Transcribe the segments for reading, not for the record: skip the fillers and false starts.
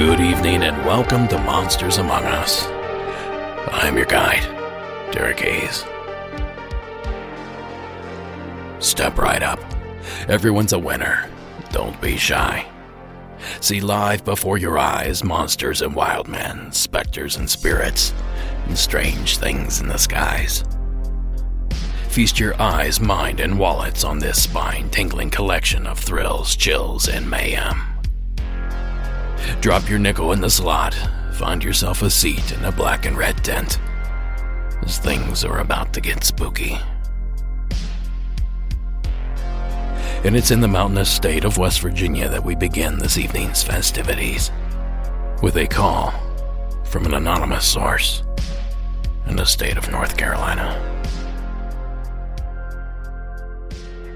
Good evening and welcome to Monsters Among Us. I'm your guide, Derek Hayes. Step right up. Everyone's a winner. Don't be shy. See live before your eyes monsters and wild men, specters and spirits, and strange things in the skies. Feast your eyes, mind, and wallets on this spine-tingling collection of thrills, chills, and mayhem. Drop your nickel in the slot, find yourself a seat in a black and red tent, as things are about to get spooky. And it's in the mountainous state of West Virginia that we begin this evening's festivities, with a call from an anonymous source in the state of North Carolina.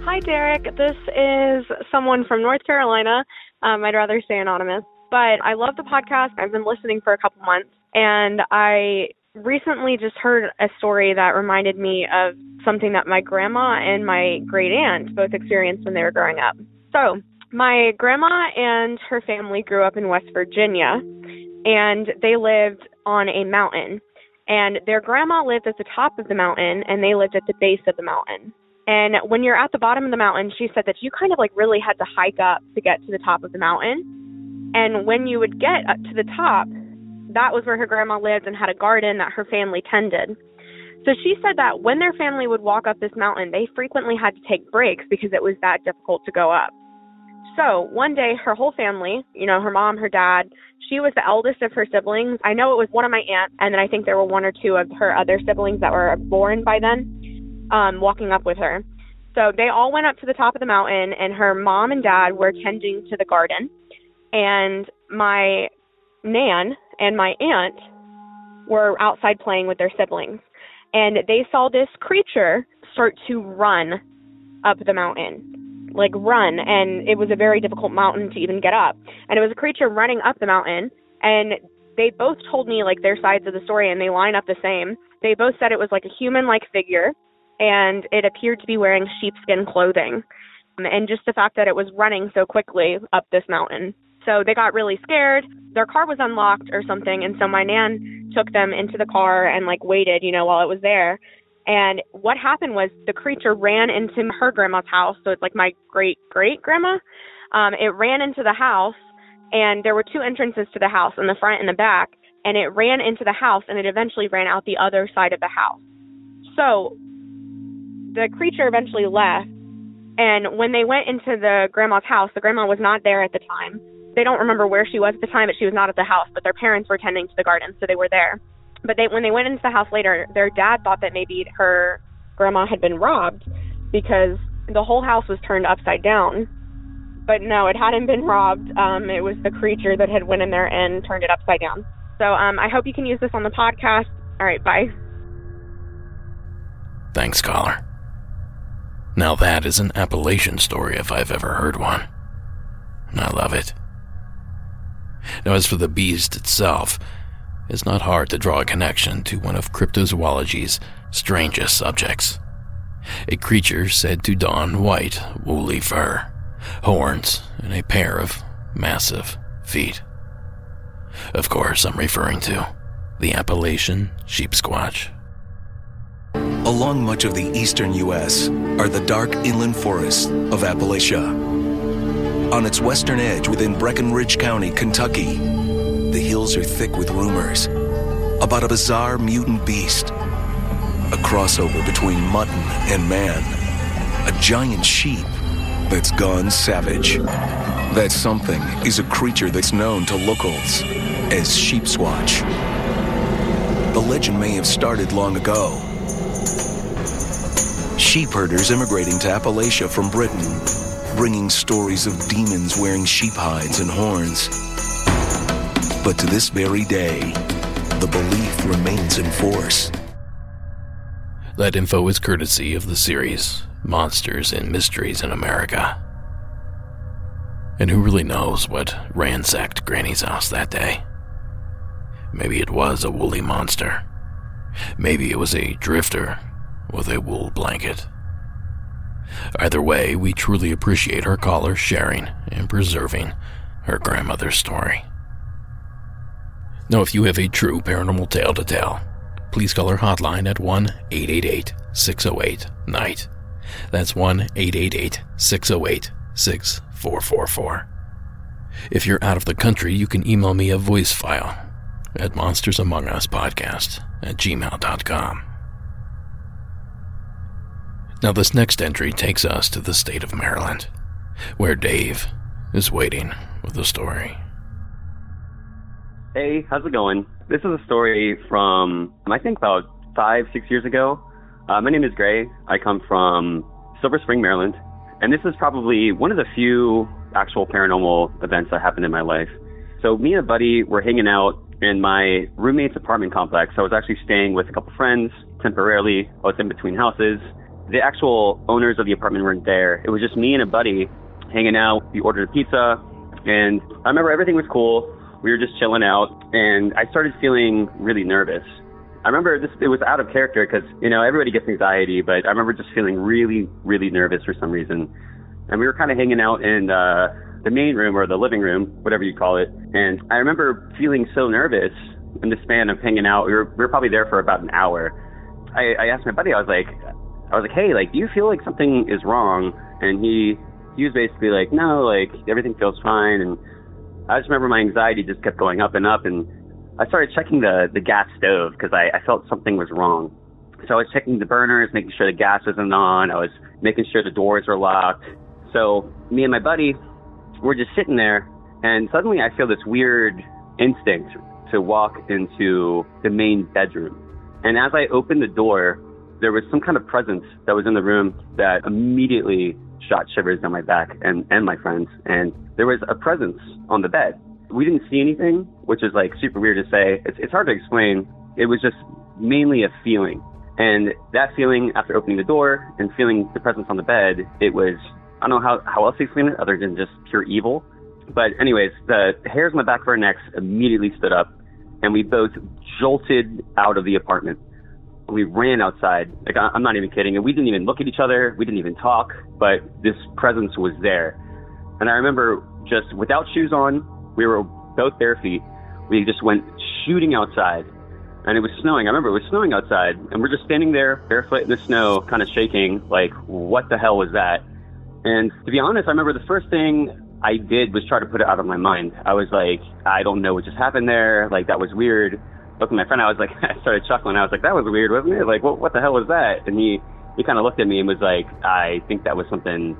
Hi, Derek. This is someone from North Carolina. I'd rather stay anonymous. But I love the podcast. I've been listening for a couple months. And I recently just heard a story that reminded me of something that my grandma and my great aunt both experienced when they were growing up. So my grandma and her family grew up in West Virginia. And they lived on a mountain. And their grandma lived at the top of the mountain. And they lived at the base of the mountain. And when you're at the bottom of the mountain, she said that you kind of like really had to hike up to get to the top of the mountain. And when you would get up to the top, that was where her grandma lived and had a garden that her family tended. So she said that when their family would walk up this mountain, they frequently had to take breaks because it was that difficult to go up. So one day her whole family, her mom, her dad, she was the eldest of her siblings. I know it was one of my aunt, and then I think there were one or two of her other siblings that were born by then. Walking up with her. So they all went up to the top of the mountain, and her mom and dad were tending to the garden. And my nan and my aunt were outside playing with their siblings. And they saw this creature start to run up the mountain, and it was a very difficult mountain to even get up. And it was a creature running up the mountain, and they both told me, their sides of the story, and they line up the same. They both said it was, a human-like figure, and it appeared to be wearing sheepskin clothing. And just the fact that it was running so quickly up this mountain. So they got really scared. Their car was unlocked or something, and so my nan took them into the car and, waited, while it was there. And what happened was the creature ran into her grandma's house, so it's, my great-great-grandma. It ran into the house, and there were two entrances to the house, in the front and the back, and it ran into the house, and it eventually ran out the other side of the house. So the creature eventually left, and when they went into the grandma's house, the grandma was not there at the time. They don't remember where she was at the time, but she was not at the house, but their parents were tending to the garden, so they were there. But when they went into the house later, their dad thought that maybe her grandma had been robbed because the whole house was turned upside down. But no, it hadn't been robbed. It was the creature that had went in there and turned it upside down. So I hope you can use this on the podcast. All right, bye. Thanks, caller. Now that is an Appalachian story if I've ever heard one. And I love it. Now as for the beast itself, it's not hard to draw a connection to one of cryptozoology's strangest subjects. A creature said to don white, woolly fur, horns, and a pair of massive feet. Of course, I'm referring to the Appalachian Sheep Squatch. Along much of the eastern U.S. are the dark inland forests of Appalachia. On its western edge within Breckenridge County, Kentucky, the hills are thick with rumors about a bizarre mutant beast, a crossover between mutton and man, a giant sheep that's gone savage. That something is a creature that's known to locals as Sheep Squatch. The legend may have started long ago. Sheep herders immigrating to Appalachia from Britain, bringing stories of demons wearing sheep hides and horns. But to this very day, the belief remains in force. That info is courtesy of the series Monsters and Mysteries in America. And who really knows what ransacked Granny's house that day? Maybe it was a woolly monster. Maybe it was a drifter with a wool blanket. Either way, we truly appreciate her caller sharing and preserving her grandmother's story. Now, if you have a true paranormal tale to tell, please call our hotline at 1-888-608-NIGHT. That's 1-888-608-6444. If you're out of the country, you can email me a voice file at monstersamonguspodcast@gmail.com. Now, this next entry takes us to the state of Maryland, where Dave is waiting with a story. Hey, how's it going? This is a story from, I think, about 5-6 years ago. My name is Ray. I come from Silver Spring, Maryland, and this is probably one of the few actual paranormal events that happened in my life. So me and a buddy were hanging out in my roommate's apartment complex. I was actually staying with a couple friends temporarily. I was in between houses. The actual owners of the apartment weren't there. It was just me and a buddy hanging out. We ordered a pizza, and I remember everything was cool. We were just chilling out, and I started feeling really nervous. I remember it was out of character because, you know, everybody gets anxiety, but I remember just feeling really, really nervous for some reason. And we were kind of hanging out in the main room or the living room, whatever you call it. And I remember feeling so nervous in the span of hanging out. We were probably there for about an hour. I asked my buddy, I was like, hey, like, do you feel like something is wrong? And he was basically like, no, like, everything feels fine. And I just remember my anxiety just kept going up and up, and I started checking the gas stove because I felt something was wrong. So I was checking the burners, making sure the gas wasn't on. I was making sure the doors were locked. So me and my buddy were just sitting there, and suddenly I feel this weird instinct to walk into the main bedroom. And as I opened the door, there was some kind of presence that was in the room that immediately shot shivers down my back and my friends. And there was a presence on the bed. We didn't see anything, which is like super weird to say. It's hard to explain. It was just mainly a feeling. And that feeling after opening the door and feeling the presence on the bed, it was, I don't know how else to explain it other than just pure evil. But anyways, the hairs on the back of our necks immediately stood up, and we both jolted out of the apartment. We ran outside. Like, I'm not even kidding. And we didn't even look at each other. We didn't even talk, but this presence was there. And I remember just without shoes on, we were both bare feet. We just went shooting outside, and it was snowing. I remember it was snowing outside, and we're just standing there barefoot in the snow, kind of shaking, like, what the hell was that? And to be honest, I remember the first thing I did was try to put it out of my mind. I was like, I don't know what just happened there. Like, that was weird. Looked at my friend, I started chuckling. I was like, that was weird, wasn't it? Like, what the hell was that? And he kind of looked at me and was like, I think that was something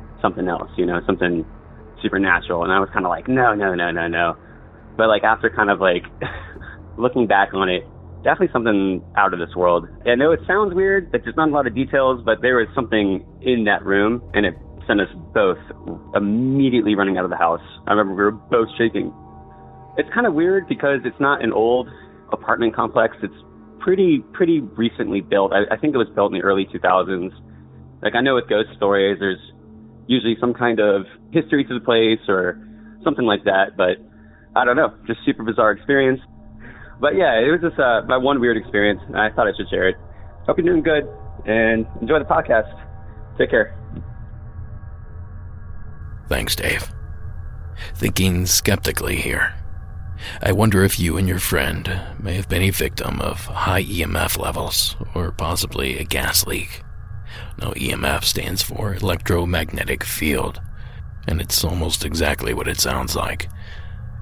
else, you know, something supernatural. And I was kind of like, no. But like, after kind of like looking back on it, definitely something out of this world. I know it sounds weird, like there's not a lot of details, but there was something in that room, and it sent us both immediately running out of the house. I remember we were both shaking. It's kind of weird because it's not an old apartment complex. It's pretty recently built. I think it was built in the early 2000s. Like, I know with ghost stories, there's usually some kind of history to the place or something like that, but I don't know, just super bizarre experience. But yeah, it was just my one weird experience, and I thought I should share it. Hope you're doing good, and enjoy the podcast. Take care. Thanks, Dave. Thinking skeptically here, I wonder if you and your friend may have been a victim of high EMF levels, or possibly a gas leak. Now, EMF stands for electromagnetic field, and it's almost exactly what it sounds like.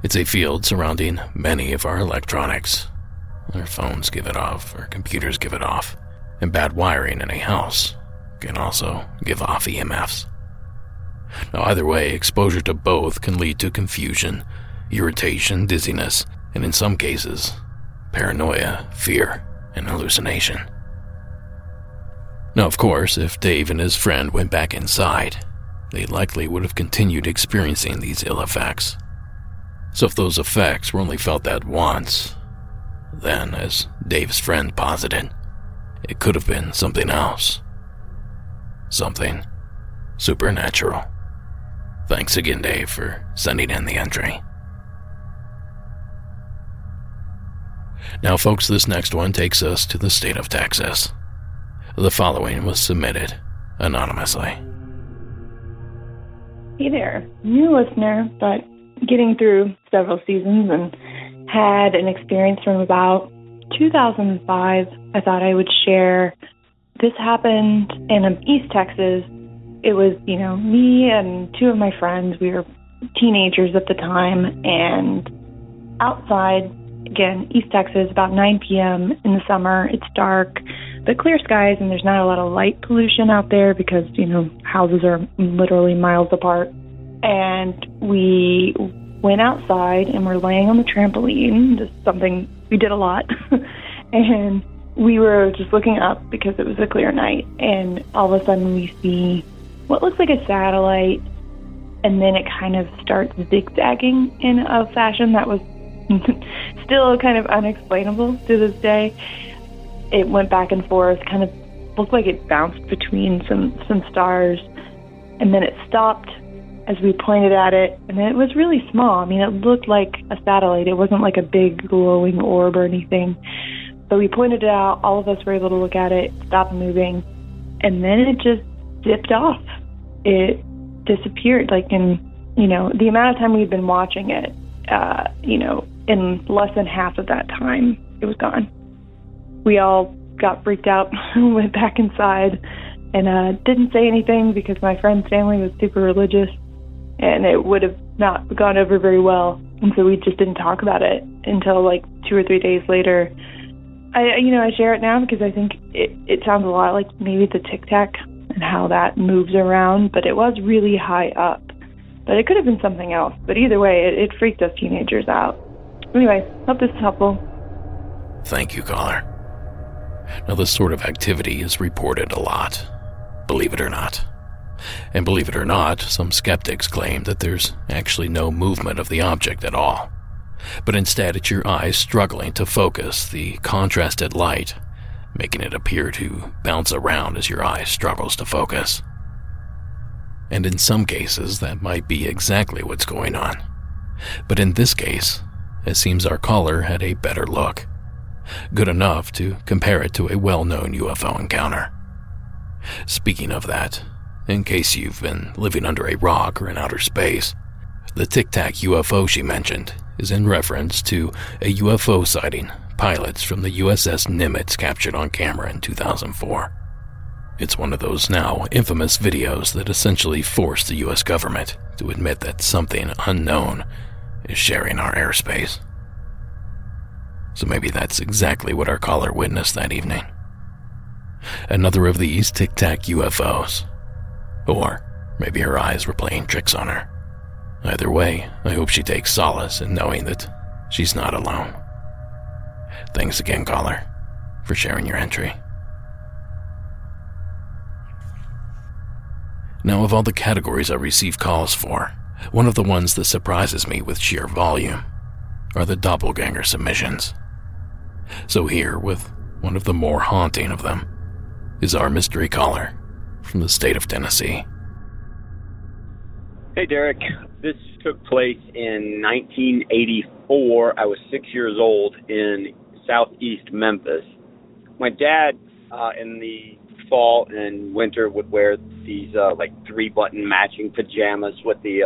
It's a field surrounding many of our electronics. Our phones give it off, our computers give it off, and bad wiring in a house can also give off EMFs. Now, either way, exposure to both can lead to confusion, irritation, dizziness, and in some cases, paranoia, fear, and hallucination. Now, of course, if Dave and his friend went back inside, they likely would have continued experiencing these ill effects. So if those effects were only felt that once, then, as Dave's friend posited, it could have been something else. Something supernatural. Thanks again, Dave, for sending in the entry. Now, folks, this next one takes us to the state of Texas. The following was submitted anonymously. Hey there, new listener, but getting through several seasons and had an experience from about 2005. I thought I would share. This happened in East Texas. It was, you know, me and two of my friends. We were teenagers at the time, and outside, again, East Texas, about 9 p.m. in the summer. It's dark, but clear skies, and there's not a lot of light pollution out there because, you know, houses are literally miles apart. And we went outside and we're laying on the trampoline, just something we did a lot. And we were just looking up because it was a clear night, and all of a sudden we see what looks like a satellite, and then it kind of starts zigzagging in a fashion that was still kind of unexplainable to this day. It went back and forth, kind of looked like it bounced between some stars, and then it stopped as we pointed at it, and it was really small. I mean, it looked like a satellite. It wasn't like a big glowing orb or anything. So we pointed it out. All of us were able to look at it, stopped moving, and then it just zipped off. It disappeared. Like, in, you know, the amount of time we'd been watching it, you know, in less than half of that time, it was gone. We all got freaked out, went back inside, and didn't say anything because my friend's family was super religious, and it would have not gone over very well. And so we just didn't talk about it until like 2 or 3 days later. I share it now because I think it sounds a lot like maybe the Tic Tac and how that moves around, but it was really high up. But it could have been something else. But either way, it freaked us teenagers out. Anyway, hope this is helpful. Thank you, caller. Now, this sort of activity is reported a lot, believe it or not. And believe it or not, some skeptics claim that there's actually no movement of the object at all. But instead, it's your eyes struggling to focus the contrasted light, making it appear to bounce around as your eye struggles to focus. And in some cases, that might be exactly what's going on. But in this case, it seems our caller had a better look, good enough to compare it to a well-known UFO encounter. Speaking of that, in case you've been living under a rock or in outer space, the Tic Tac UFO she mentioned is in reference to a UFO sighting pilots from the USS Nimitz captured on camera in 2004. It's one of those now infamous videos that essentially forced the U.S. government to admit that something unknown is sharing our airspace. So maybe that's exactly what our caller witnessed that evening. Another of these Tic Tac UFOs. Or maybe her eyes were playing tricks on her. Either way, I hope she takes solace in knowing that she's not alone. Thanks again, caller, for sharing your entry. Now, of all the categories I receive calls for, one of the ones that surprises me with sheer volume are the doppelganger submissions. So here, with one of the more haunting of them, is our mystery caller from the state of Tennessee. Hey, Derek. This took place in 1984. I was 6 years old in southeast Memphis. My dad, in the fall and winter, would wear these like three-button matching pajamas with the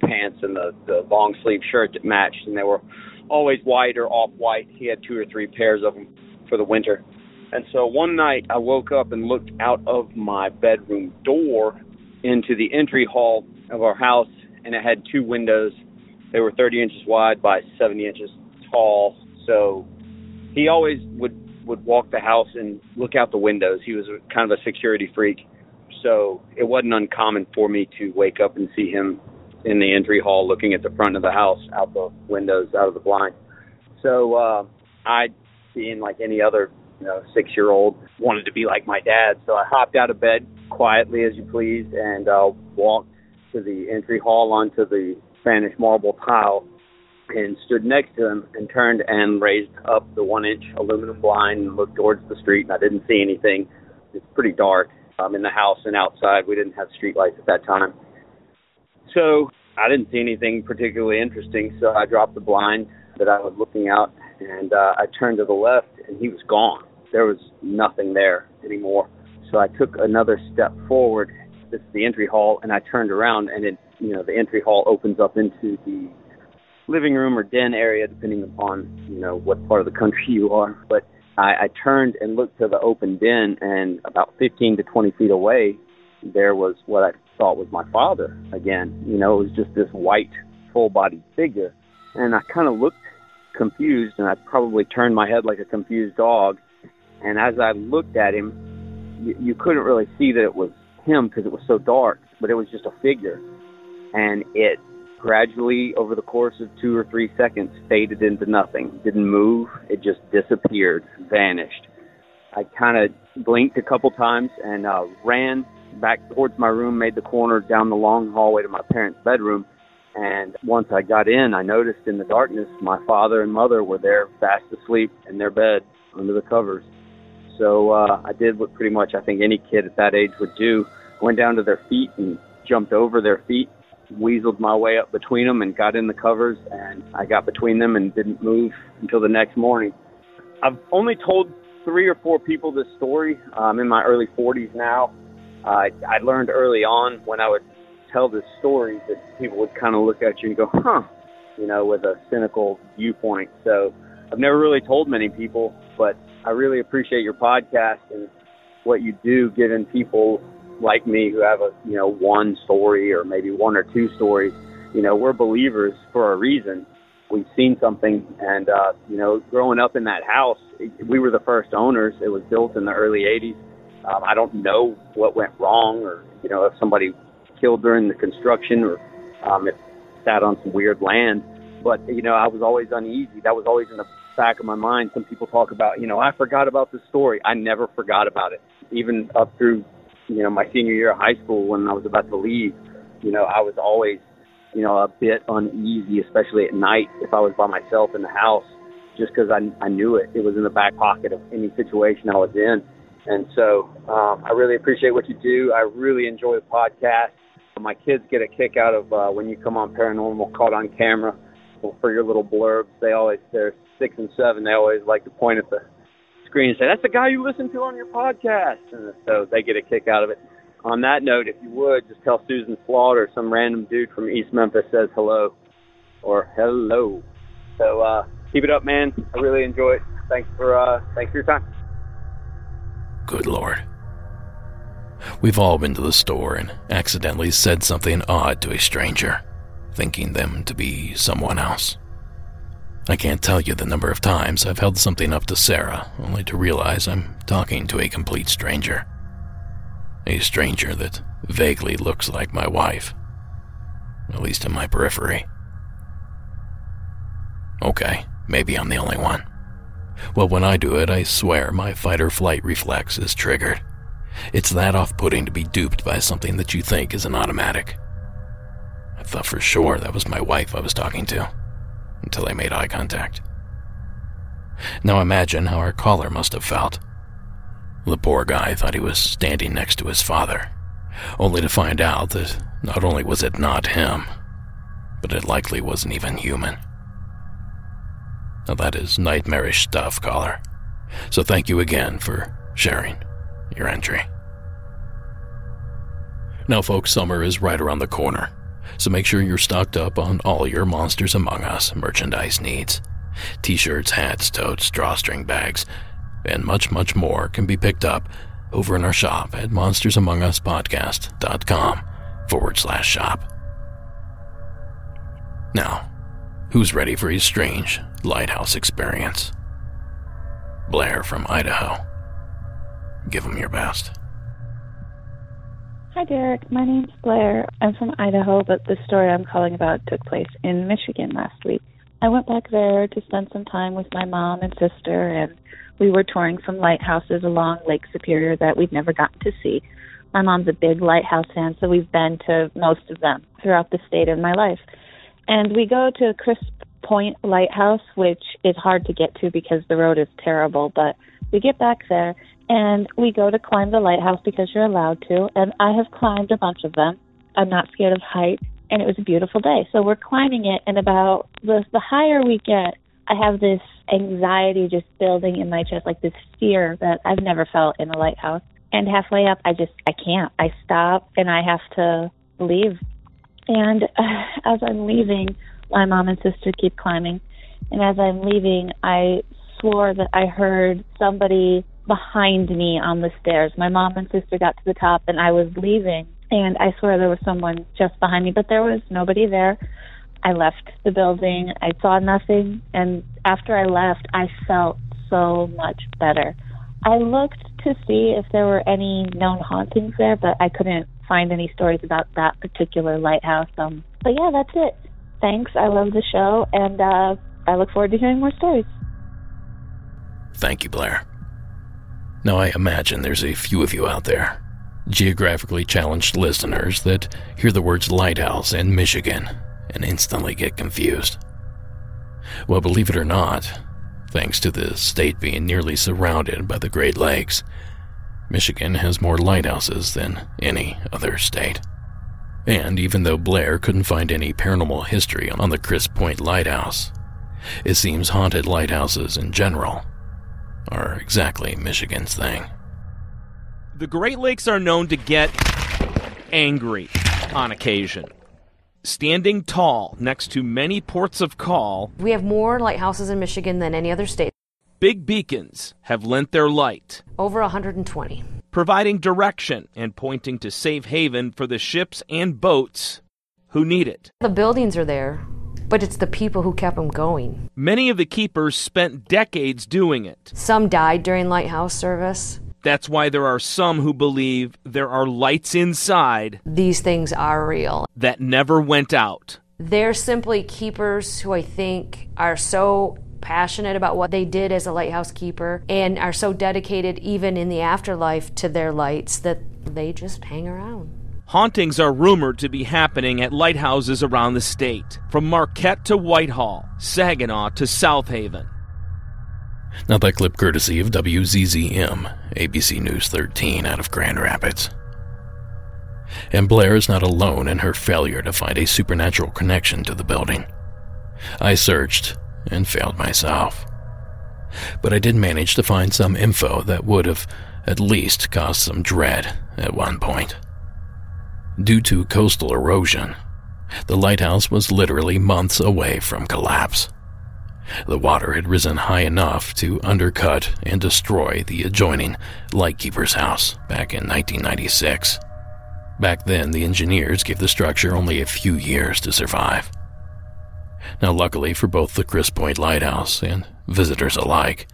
pants and the long sleeve shirt that matched, and they were always white or off-white. He had two or three pairs of them for the winter. And so one night I woke up and looked out of my bedroom door into the entry hall of our house, and it had two windows. They were 30 inches wide by 70 inches tall. So he always would walk the house and look out the windows. He was kind of a security freak. So it wasn't uncommon for me to wake up and see him in the entry hall looking at the front of the house, out the windows, out of the blind. So I, being like any other, you know, 6-year-old, wanted to be like my dad. So I hopped out of bed quietly as you please and walked to the entry hall onto the Spanish marble tile and stood next to him and turned and raised up the 1-inch aluminum blind and looked towards the street, and I didn't see anything. It's pretty dark in the house and outside. We didn't have streetlights at that time. So I didn't see anything particularly interesting, so I dropped the blind that I was looking out, and I turned to the left, and he was gone. There was nothing there anymore. So I took another step forward. This is the entry hall, and I turned around, and the entry hall opens up into the living room or den area, depending upon, you know, what part of the country you are. But I turned and looked to the open den, and about 15 to 20 feet away, there was what I thought was my father again. You know, it was just this white, full-bodied figure. And I kind of looked confused, and I probably turned my head like a confused dog. And as I looked at him, you couldn't really see that it was him because it was so dark, but it was just a figure. And it gradually, over the course of 2 or 3 seconds, faded into nothing. Didn't move. It just disappeared, vanished. I kind of blinked a couple times and ran back towards my room, made the corner down the long hallway to my parents' bedroom. And once I got in, I noticed in the darkness my father and mother were there fast asleep in their bed under the covers. So I did what pretty much I think any kid at that age would do. Went down to their feet and jumped over their feet, weaseled my way up between them and got in the covers. And I got between them and didn't move until the next morning. I've only told 3 or 4 people this story. I'm in my early 40s now. I learned early on when I would tell this story that people would kind of look at you and go, huh, you know, with a cynical viewpoint. So I've never really told many people, but I really appreciate your podcast and what you do, giving people like me who have a, you know, one story or maybe 1 or 2 stories. You know, we're believers for a reason. We've seen something. And, you know, growing up in that house, we were the first owners. It was built in the early 80s. I don't know what went wrong or, you know, if somebody killed during the construction or if sat on some weird land. But, you know, I was always uneasy. That was always in the back of my mind. Some people talk about, you know, I forgot about the story. I never forgot about it. Even up through, you know, my senior year of high school when I was about to leave, you know, I was always, you know, a bit uneasy, especially at night if I was by myself in the house, just because I knew it. It was in the back pocket of any situation I was in. And so I really appreciate what you do. I really enjoy the podcast. My kids get a kick out of when you come on Paranormal Caught on Camera for your little blurbs. They're 6 and 7. They always like to point at the screen and say, that's the guy you listen to on your podcast. And so they get a kick out of it. On that note, if you would, just tell Susan Slaughter, some random dude from East Memphis says hello or hello. So keep it up, man. I really enjoy it. Thanks for your time. Good Lord. We've all been to the store and accidentally said something odd to a stranger, thinking them to be someone else. I can't tell you the number of times I've held something up to Sarah, only to realize I'm talking to a complete stranger. A stranger that vaguely looks like my wife, at least in my periphery. Okay, maybe I'm the only one. Well, when I do it, I swear my fight-or-flight reflex is triggered. It's that off-putting to be duped by something that you think is an automatic. I thought for sure that was my wife I was talking to, until I made eye contact. Now imagine how our caller must have felt. The poor guy thought he was standing next to his father, only to find out that not only was it not him, but it likely wasn't even human. Now that is nightmarish stuff, caller. So thank you again for sharing your entry. Now, folks, summer is right around the corner, so make sure you're stocked up on all your Monsters Among Us merchandise needs. T-shirts, hats, totes, drawstring bags, and much, much more can be picked up over in our shop at monstersamonguspodcast.com/shop. Now, who's ready for a strange lighthouse experience? Blair from Idaho. Give them your best. Hi, Derek. My name's Blair. I'm from Idaho, but the story I'm calling about took place in Michigan last week. I went back there to spend some time with my mom and sister, and we were touring some lighthouses along Lake Superior that we'd never gotten to see. My mom's a big lighthouse fan, so we've been to most of them throughout the state of my life. And we go to Crisp Point Lighthouse, which is hard to get to because the road is terrible, but we get back there, and we go to climb the lighthouse because you're allowed to, and I have climbed a bunch of them. I'm not scared of height, and it was a beautiful day. So we're climbing it, and about the higher we get, I have this anxiety just building in my chest, like this fear that I've never felt in a lighthouse. And halfway up, I can't. I stop, and I have to leave. And as I'm leaving, my mom and sister keep climbing. And as I'm leaving, I swore that I heard somebody behind me on the stairs. My mom and sister got to the top, and I was leaving. And I swear there was someone just behind me, but there was nobody there. I left the building. I saw nothing. And after I left, I felt so much better. I looked to see if there were any known hauntings there, but I couldn't find any stories about that particular lighthouse. But yeah, that's it. Thanks. I love the show, and I look forward to hearing more stories. Thank you, Blair. Now, I imagine there's a few of you out there, geographically challenged listeners, that hear the words lighthouse and Michigan and instantly get confused. Well, believe it or not, thanks to the state being nearly surrounded by the Great Lakes, Michigan has more lighthouses than any other state. And even though Blair couldn't find any paranormal history on the Crisp Point Lighthouse, it seems haunted lighthouses in general are exactly Michigan's thing. The Great Lakes are known to get angry on occasion. Standing tall next to many ports of call, we have more lighthouses in Michigan than any other state. Big beacons have lent their light. Over 120. Providing direction and pointing to safe haven for the ships and boats who need it. The buildings are there, but it's the people who kept them going. Many of the keepers spent decades doing it. Some died during lighthouse service. That's why there are some who believe there are lights inside. These things are real. That never went out. They're simply keepers who I think are so passionate about what they did as a lighthouse keeper and are so dedicated even in the afterlife to their lights that they just hang around. Hauntings are rumored to be happening at lighthouses around the state, from Marquette to Whitehall, Saginaw to South Haven. Now that clip courtesy of WZZM, ABC News 13 out of Grand Rapids. And Blair is not alone in her failure to find a supernatural connection to the building. I searched and failed myself. But I did manage to find some info that would have at least caused some dread at one point. Due to coastal erosion, the lighthouse was literally months away from collapse. The water had risen high enough to undercut and destroy the adjoining lightkeeper's house back in 1996. Back then, the engineers gave the structure only a few years to survive. Now, luckily for both the Crisp Point Lighthouse and visitors alike,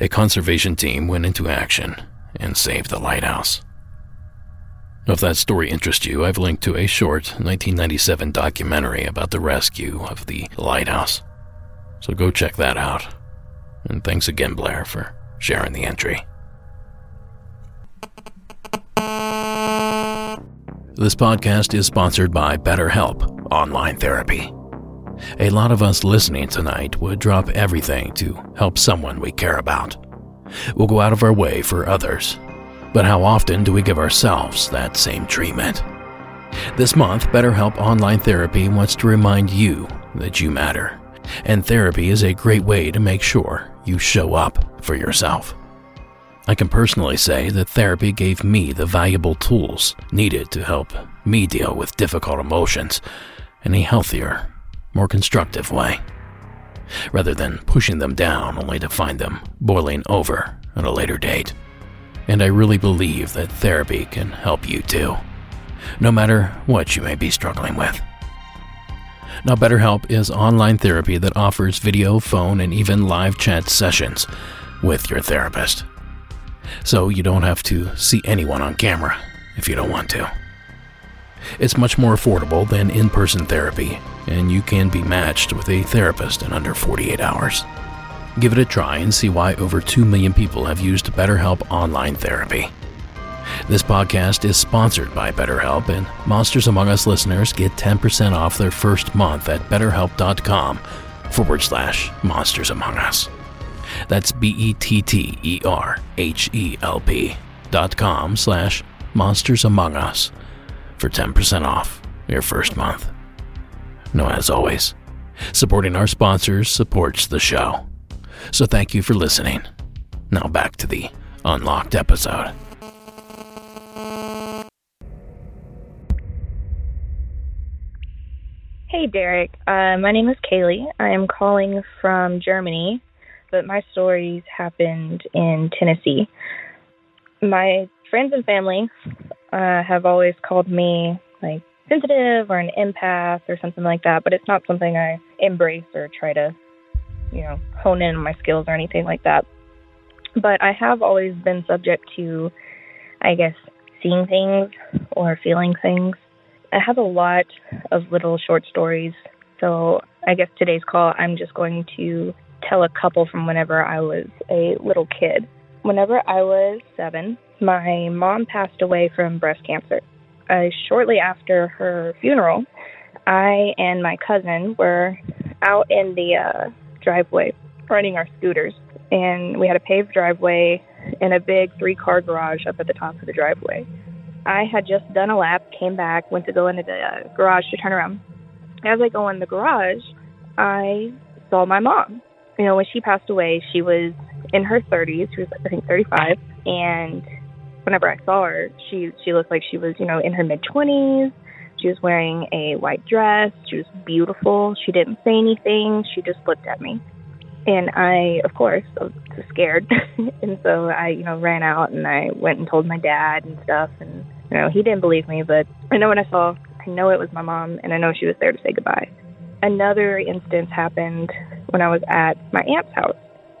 a conservation team went into action and saved the lighthouse. If that story interests you, I've linked to a short 1997 documentary about the rescue of the lighthouse. So go check that out. And thanks again, Blair, for sharing the entry. This podcast is sponsored by BetterHelp Online Therapy. A lot of us listening tonight would drop everything to help someone we care about. We'll go out of our way for others. But how often do we give ourselves that same treatment? This month, BetterHelp Online Therapy wants to remind you that you matter. And therapy is a great way to make sure you show up for yourself. I can personally say that therapy gave me the valuable tools needed to help me deal with difficult emotions in a healthier, more constructive way, rather than pushing them down only to find them boiling over at a later date. And I really believe that therapy can help you too, no matter what you may be struggling with. Now, BetterHelp is online therapy that offers video, phone, and even live chat sessions with your therapist. So you don't have to see anyone on camera if you don't want to. It's much more affordable than in-person therapy, and you can be matched with a therapist in under 48 hours. Give it a try and see why over 2 million people have used BetterHelp Online Therapy. This podcast is sponsored by BetterHelp, and Monsters Among Us listeners get 10% off their first month at BetterHelp.com/Monsters Among Us. That's BetterHelp.com/Monsters Among Us for 10% off your first month. Now, as always, supporting our sponsors supports the show. So thank you for listening. Now back to the Unlocked episode. Hey, Derek. My name is Kaylee. I am calling from Germany, but my stories happened in Tennessee. My friends and family have always called me, like, sensitive or an empath or something like that, but it's not something I embrace or try to, you know, hone in on my skills or anything like that. But I have always been subject to, I guess, seeing things or feeling things. I have a lot of little short stories, so I guess today's call, I'm just going to tell a couple from whenever I was a little kid. Whenever I was 7, my mom passed away from breast cancer. Shortly after her funeral, I and my cousin were out in the driveway riding our scooters, and we had a paved driveway and a big 3-car garage up at the top of the driveway. I had just done a lap, came back, went to go into the garage to turn around. As I go in the garage, I saw my mom. You know, when she passed away, she was in her 30s. She was, I think, 35. And whenever I saw her, she looked like she was, you know, in her mid-20s. She was wearing a white dress. She was beautiful. She didn't say anything. She just looked at me. And I, of course, was scared. And so I, you know, ran out and I went and told my dad and stuff. And, you know, he didn't believe me, but I know what I saw. I know it was my mom, and I know she was there to say goodbye. Another instance happened when I was at my aunt's house.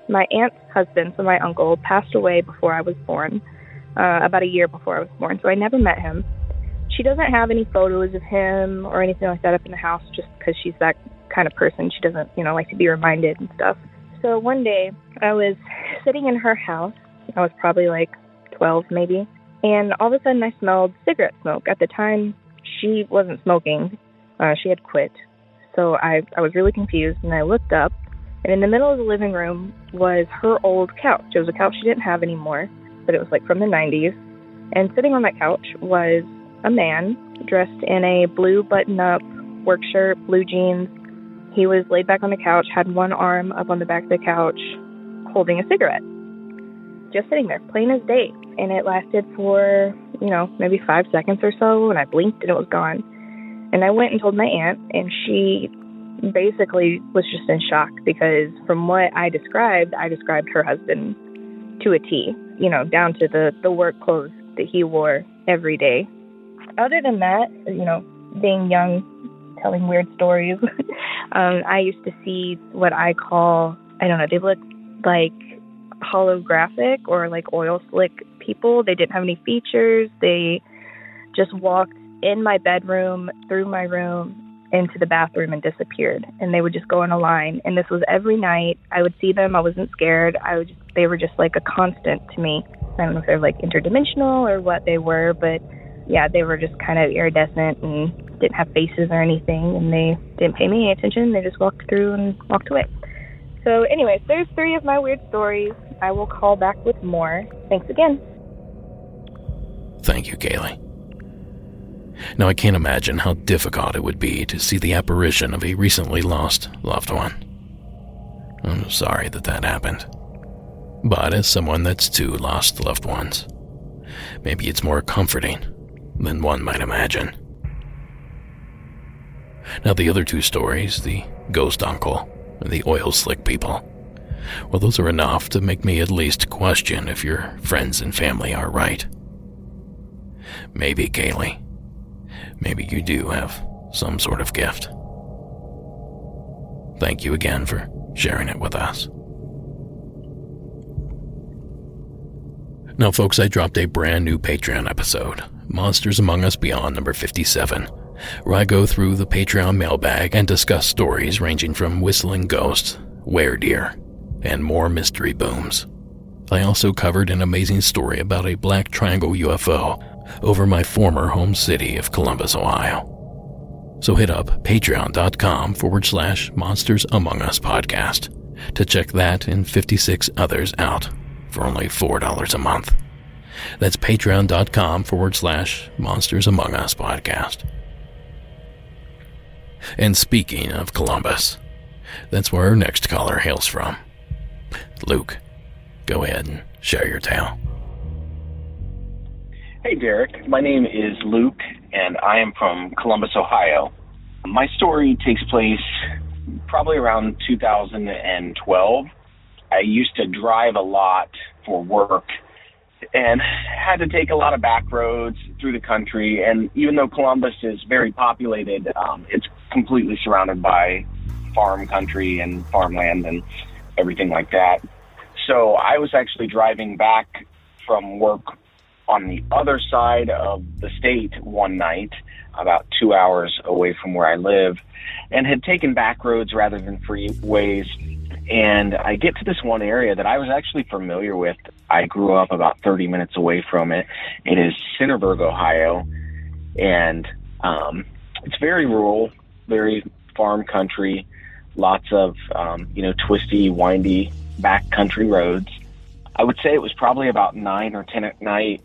My aunt's husband, so my uncle, passed away before I was born, about a year before I was born, so I never met him. She doesn't have any photos of him or anything like that up in the house just because she's that kind of person. She doesn't, you know, like to be reminded and stuff. So one day I was sitting in her house. I was probably like 12 maybe. And all of a sudden I smelled cigarette smoke. At the time, she wasn't smoking. She had quit. So I was really confused, and I looked up, and in the middle of the living room was her old couch. It was a couch she didn't have anymore, but it was like from the 90s. And sitting on that couch was a man dressed in a blue button-up work shirt, blue jeans. He was laid back on the couch, had one arm up on the back of the couch, holding a cigarette. Just sitting there, plain as day. And it lasted for, you know, maybe 5 seconds or so, and I blinked and it was gone. And I went and told my aunt, and she basically was just in shock because from what I described her husband to a T, you know, down to the work clothes that he wore every day. Other than that, you know, being young, telling weird stories, I used to see what I call, I don't know, they looked like holographic or like oil slick people. They didn't have any features. They just walked in my bedroom, through my room, into the bathroom and disappeared. And they would just go in a line. And this was every night. I would see them. I wasn't scared. They were just like a constant to me. I don't know if they're like interdimensional or what they were, but yeah, they were just kind of iridescent and didn't have faces or anything. And they didn't pay me any attention. They just walked through and walked away. So anyways, there's 3 of my weird stories. I will call back with more. Thanks again. Thank you, Kaylee. Now, I can't imagine how difficult it would be to see the apparition of a recently lost loved one. I'm sorry that happened. But as someone that's 2 lost loved ones, maybe it's more comforting than one might imagine. Now, the other 2 stories, the ghost uncle and the oil slick people, well, those are enough to make me at least question if your friends and family are right. Maybe, Kaylee, maybe you do have some sort of gift. Thank you again for sharing it with us. Now, folks, I dropped a brand new Patreon episode, Monsters Among Us Beyond number 57, where I go through the Patreon mailbag and discuss stories ranging from whistling ghosts, weredeer, and more mystery booms. I also covered an amazing story about a black triangle UFO over my former home city of Columbus, Ohio. So hit up patreon.com/Monsters Among Us Podcast to check that and 56 others out for only $4 a month. That's patreon.com/Monsters Among Us Podcast. And speaking of Columbus, that's where our next caller hails from. Luke, go ahead and share your tale. Hey, Derek. My name is Luke, and I am from Columbus, Ohio. My story takes place probably around 2012. I used to drive a lot for work and had to take a lot of back roads through the country. And even though Columbus is very populated, it's completely surrounded by farm country and farmland and everything like that. So I was actually driving back from work on the other side of the state one night, about 2 hours away from where I live, and had taken back roads rather than freeways. And I get to this one area that I was actually familiar with. I grew up about 30 minutes away from it. It is Centerburg, Ohio. And it's very rural, very farm country, lots of, twisty, windy backcountry roads. I would say it was probably about 9 or 10 at night.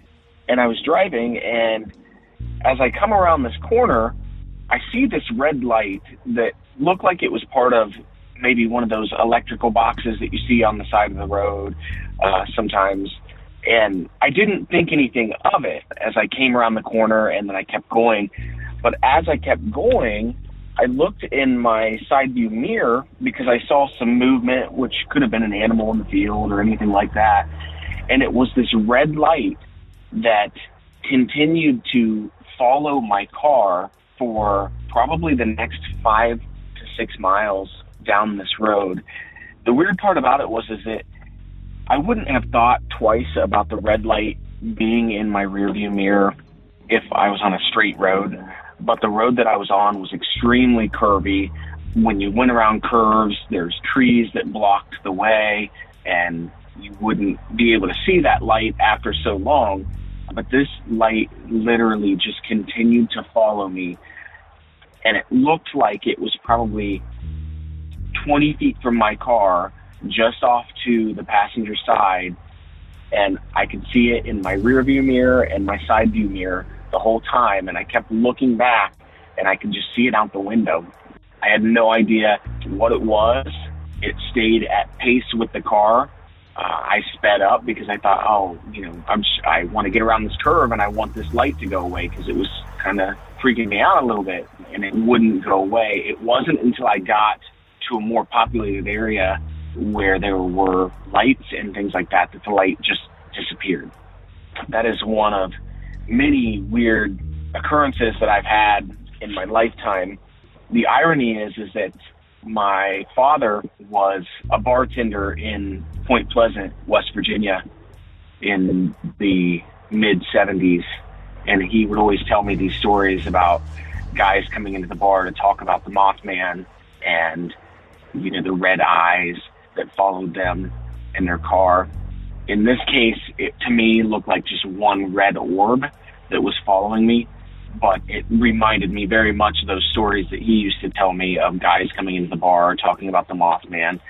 And I was driving, and as I come around this corner, I see this red light that looked like it was part of maybe one of those electrical boxes that you see on the side of the road sometimes. And I didn't think anything of it as I came around the corner, and then I kept going. But as I kept going, I looked in my side view mirror because I saw some movement, which could have been an animal in the field or anything like that. And it was this red light that continued to follow my car for probably the next 5 to 6 miles down this road. The weird part about it was that I wouldn't have thought twice about the red light being in my rearview mirror if I was on a straight road, but the road that I was on was extremely curvy. When you went around curves, there's trees that blocked the way, and you wouldn't be able to see that light after so long. But this light literally just continued to follow me, and it looked like it was probably 20 feet from my car, just off to the passenger side, and I could see it in my rear view mirror and my side view mirror the whole time. And I kept looking back, and I could just see it out the window. I had no idea what it was. It stayed at pace with the car. I sped up because I thought, I want to get around this curve, and I want this light to go away because it was kind of freaking me out a little bit, and it wouldn't go away. It wasn't until I got to a more populated area where there were lights and things like that, that the light just disappeared. That is one of many weird occurrences that I've had in my lifetime. The irony is that my father was a bartender in Point Pleasant, West Virginia, in the mid-'70s, and he would always tell me these stories about guys coming into the bar to talk about the Mothman and the red eyes that followed them in their car. In this case, it to me looked like just one red orb that was following me, but it reminded me very much of those stories that he used to tell me of guys coming into the bar talking about the Mothman,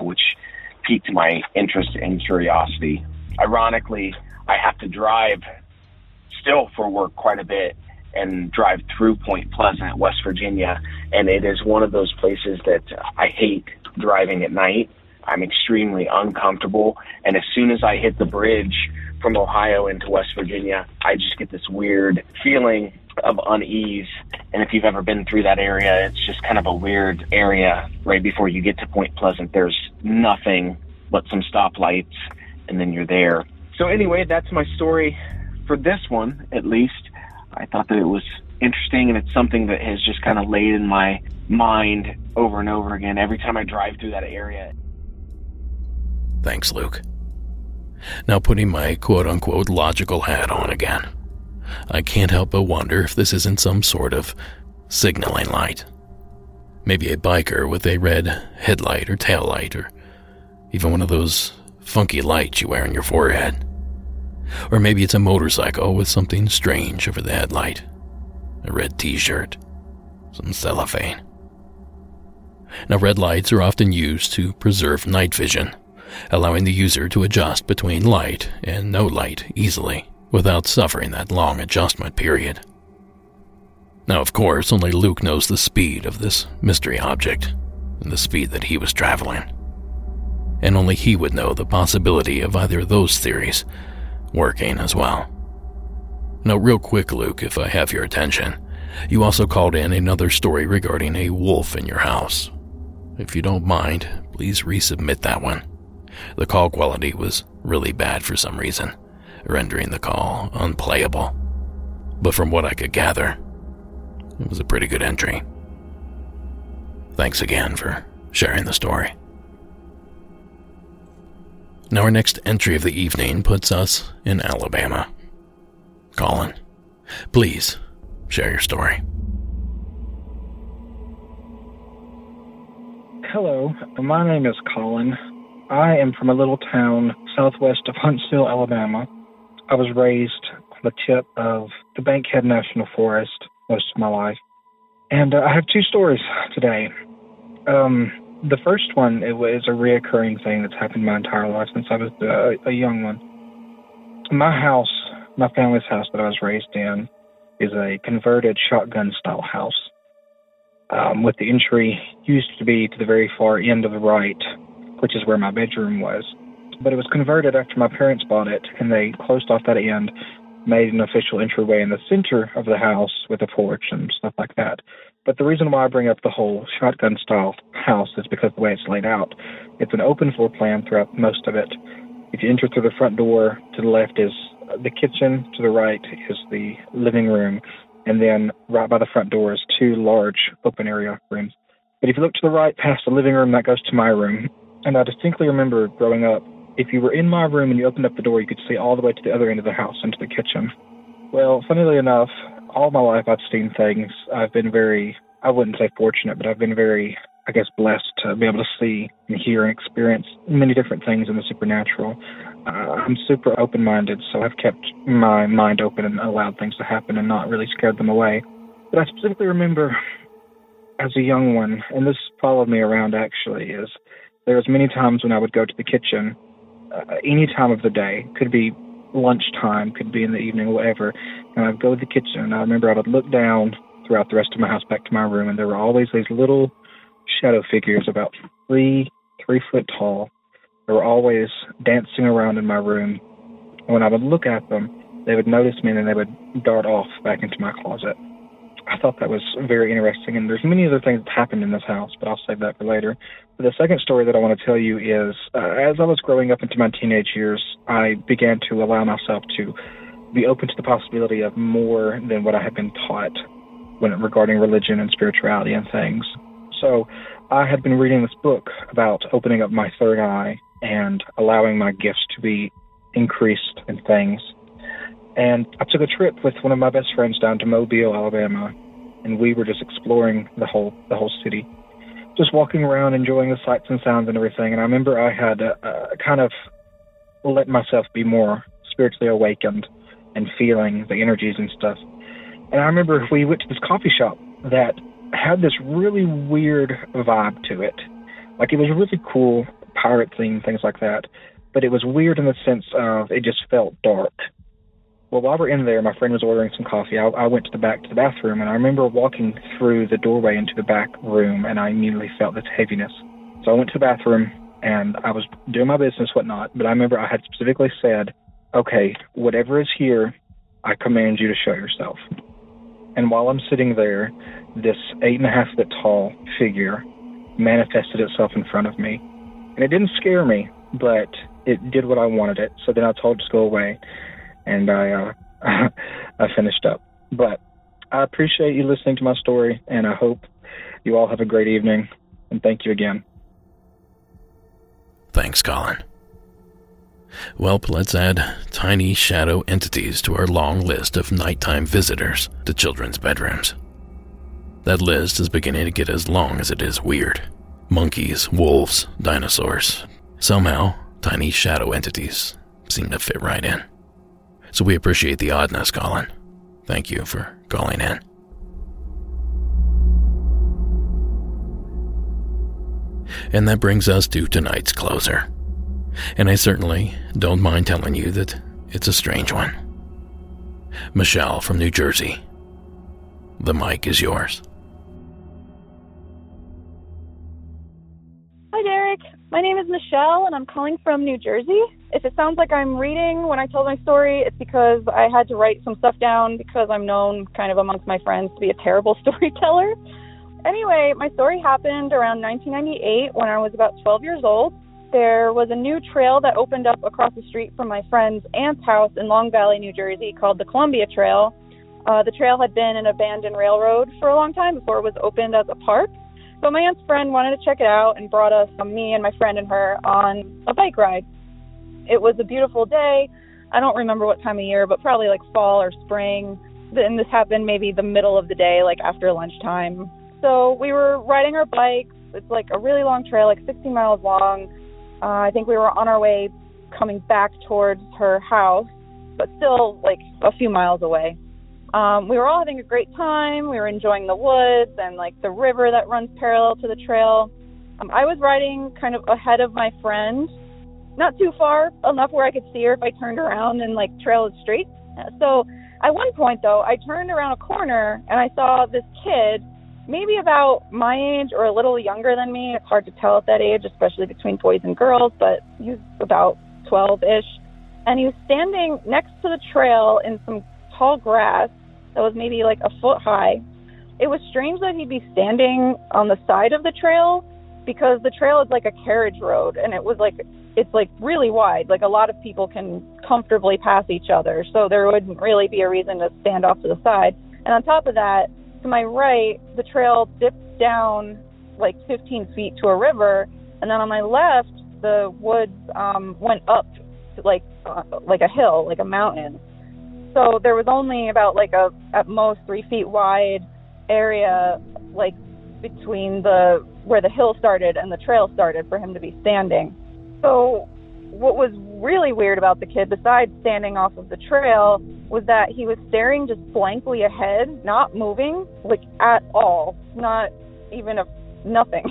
which piqued my interest and curiosity. Ironically, I have to drive still for work quite a bit and drive through Point Pleasant, West Virginia, and it is one of those places that I hate driving at night. I'm extremely uncomfortable, and as soon as I hit the bridge from Ohio into West Virginia, I just get this weird feeling of unease. And if you've ever been through that area, it's just kind of a weird area. Right before you get to Point Pleasant, there's nothing but some stoplights, and then you're there. So anyway, that's my story for this one, at least. I thought that it was interesting, and it's something that has just kind of laid in my mind over and over again every time I drive through that area. Thanks, Luke. Now putting my quote-unquote logical hat on again, I can't help but wonder if this isn't some sort of signaling light. Maybe a biker with a red headlight or taillight, or even one of those funky lights you wear on your forehead. Or maybe it's a motorcycle with something strange over the headlight. A red t-shirt. Some cellophane. Now, red lights are often used to preserve night vision, allowing the user to adjust between light and no light easily, without suffering that long adjustment period. Now, of course, only Luke knows the speed of this mystery object, and the speed that he was traveling. And only he would know the possibility of either of those theories working as well. Now, real quick, Luke, if I have your attention, You also called in another story regarding a wolf in your house. If you don't mind, please resubmit that one. The call quality was really bad for some reason, rendering the call unplayable. But from what I could gather, it was a pretty good entry. Thanks again for sharing the story. Now our next entry of the evening puts us in Alabama. Colin, please share your story. Hello, my name is Colin. I am from a little town southwest of Huntsville, Alabama. I was raised on the tip of the Bankhead National Forest most of my life. And I have two stories today. The first one, it was a reoccurring thing that's happened my entire life since I was a young one. My house, my family's house that I was raised in, is a converted shotgun-style house, with the entry used to be to the very far end of the right, which is where my bedroom was. But it was converted after my parents bought it, and they closed off that end, made an official entryway in the center of the house with a porch and stuff like that. But the reason why I bring up the whole shotgun-style house is because the way it's laid out, it's an open floor plan throughout most of it. If you enter through the front door, to the left is the kitchen, to the right is the living room, and then right by the front door is two large open area rooms. But if you look to the right past the living room, that goes to my room. And I distinctly remember growing up, if you were in my room and you opened up the door, you could see all the way to the other end of the house, into the kitchen. Well, funnily enough, all my life I've seen things. I've been very, I wouldn't say fortunate, but I've been very, I guess, blessed to be able to see and hear and experience many different things in the supernatural. I'm super open-minded, so I've kept my mind open and allowed things to happen and not really scared them away. But I specifically remember as a young one, and this followed me around actually, is there was many times when I would go to the kitchen, any time of the day, could be lunchtime, could be in the evening, whatever, and I'd go to the kitchen, and I remember I would look down throughout the rest of my house back to my room, and there were always these little shadow figures about three foot tall. They were always dancing around in my room. When I would look at them, they would notice me, and then they would dart off back into my closet. I thought that was very interesting, and there's many other things that happened in this house, but I'll save that for later. But the second story that I want to tell you is, as I was growing up into my teenage years, I began to allow myself to be open to the possibility of more than what I had been taught when regarding religion and spirituality and things. So I had been reading this book about opening up my third eye and allowing my gifts to be increased in things. And I took a trip with one of my best friends down to Mobile, Alabama, and we were just exploring the whole city, just walking around, enjoying the sights and sounds and everything. And I remember I had kind of let myself be more spiritually awakened and feeling the energies and stuff. And I remember we went to this coffee shop that had this really weird vibe to it. Like, it was really cool, pirate theme, things like that. But it was weird in the sense of it just felt dark. Well, while we're in there, my friend was ordering some coffee. I went to the bathroom, and I remember walking through the doorway into the back room, and I immediately felt this heaviness. So I went to the bathroom, and I was doing my business, whatnot, but I remember I had specifically said, okay, whatever is here, I command you to show yourself. And while I'm sitting there, this 8.5 foot tall figure manifested itself in front of me. And it didn't scare me, but it did what I wanted it. So then I told it to go away. And I finished up. But I appreciate you listening to my story, and I hope you all have a great evening. And thank you again. Thanks, Colin. Well, let's add tiny shadow entities to our long list of nighttime visitors to children's bedrooms. That list is beginning to get as long as it is weird. Monkeys, wolves, dinosaurs. Somehow, tiny shadow entities seem to fit right in. So we appreciate the oddness, Colin. Thank you for calling in. And that brings us to tonight's closer. And I certainly don't mind telling you that it's a strange one. Michelle from New Jersey, the mic is yours. Hi, Derek. My name is Michelle, and I'm calling from New Jersey. If it sounds like I'm reading when I tell my story, it's because I had to write some stuff down because I'm known kind of amongst my friends to be a terrible storyteller. Anyway, my story happened around 1998 when I was about 12 years old. There was a new trail that opened up across the street from my friend's aunt's house in Long Valley, New Jersey, called the Columbia Trail. The trail had been an abandoned railroad for a long time before it was opened as a park. But my aunt's friend wanted to check it out and brought us, me and my friend and her, on a bike ride. It was a beautiful day. I don't remember what time of year, but probably like fall or spring. And this happened maybe the middle of the day, like after lunchtime. So we were riding our bikes. It's like a really long trail, like 16 miles long. I think we were on our way coming back towards her house, but still like a few miles away. We were all having a great time. We were enjoying the woods and like the river that runs parallel to the trail. I was riding kind of ahead of my friend, not too far, enough where I could see her if I turned around and like trail is straight. So at one point though, I turned around a corner and I saw this kid, maybe about my age or a little younger than me. It's hard to tell at that age, especially between boys and girls, but he was about 12-ish. And he was standing next to the trail in some tall grass that was maybe like a foot high. It was strange that he'd be standing on the side of the trail because the trail is like a carriage road and it was like, it's like really wide. Like a lot of people can comfortably pass each other. So there wouldn't really be a reason to stand off to the side. And on top of that, to my right, the trail dipped down like 15 feet to a river, and then on my left, the woods went up to, like a hill, like a mountain. So there was only about like a at most 3 feet wide area, like between the where the hill started and the trail started for him to be standing. So what was really weird about the kid, besides standing off of the trail, was that he was staring just blankly ahead, not moving, like at all, not even nothing.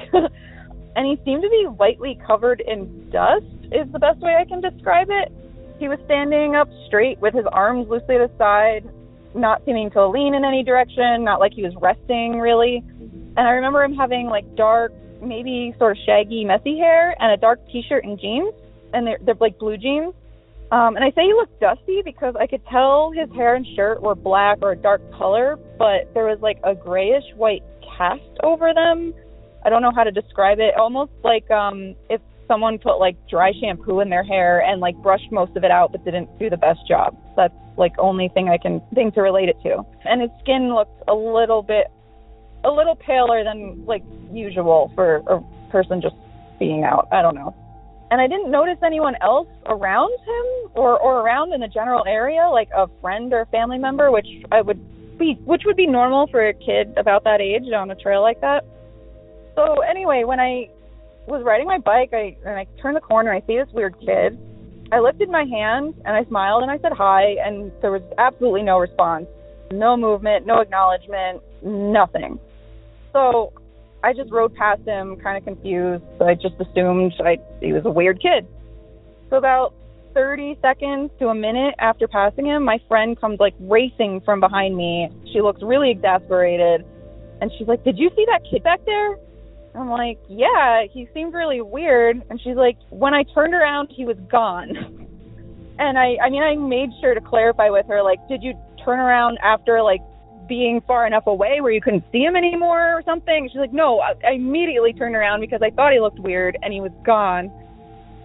And he seemed to be lightly covered in dust, is the best way I can describe it. He was standing up straight with his arms loosely to the side, not seeming to lean in any direction, not like he was resting really. And I remember him having like dark, maybe sort of shaggy, messy hair and a dark t-shirt and jeans. And they're like blue jeans. And I say he looked dusty because I could tell his hair and shirt were black or a dark color, but there was like a grayish white cast over them. I don't know how to describe it. Almost like if someone put like dry shampoo in their hair and like brushed most of it out, but didn't do the best job. That's like only thing I can think to relate it to. And his skin looked a little paler than like usual for a person just being out. I don't know. And I didn't notice anyone else around him or around in the general area, like a friend or family member, which would be normal for a kid about that age on a trail like that. So anyway, when I was riding my bike, I turned the corner, I see this weird kid. I lifted my hand and I smiled and I said hi, and there was absolutely no response, no movement, no acknowledgement, nothing. So I just rode past him, kind of confused. I just assumed he was a weird kid. So about 30 seconds to a minute after passing him, my friend comes like racing from behind me. She looks really exasperated. And she's like, "Did you see that kid back there?" I'm like, "Yeah, he seemed really weird." And she's like, "When I turned around, he was gone." And I made sure to clarify with her, like, "Did you turn around after like being far enough away where you couldn't see him anymore or something?" She's like, "No, I immediately turned around because I thought he looked weird and he was gone."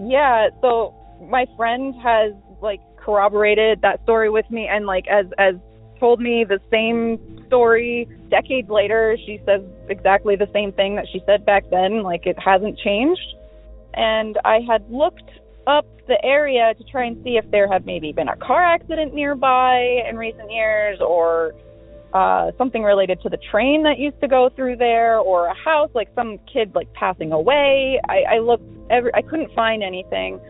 Yeah, so my friend has like corroborated that story with me and like as told me the same story decades later. She says exactly the same thing that she said back then, like it hasn't changed. And I had looked up the area to try and see if there had maybe been a car accident nearby in recent years or something related to the train that used to go through there, or a house, like some kid like passing away. I looked, I couldn't find anything.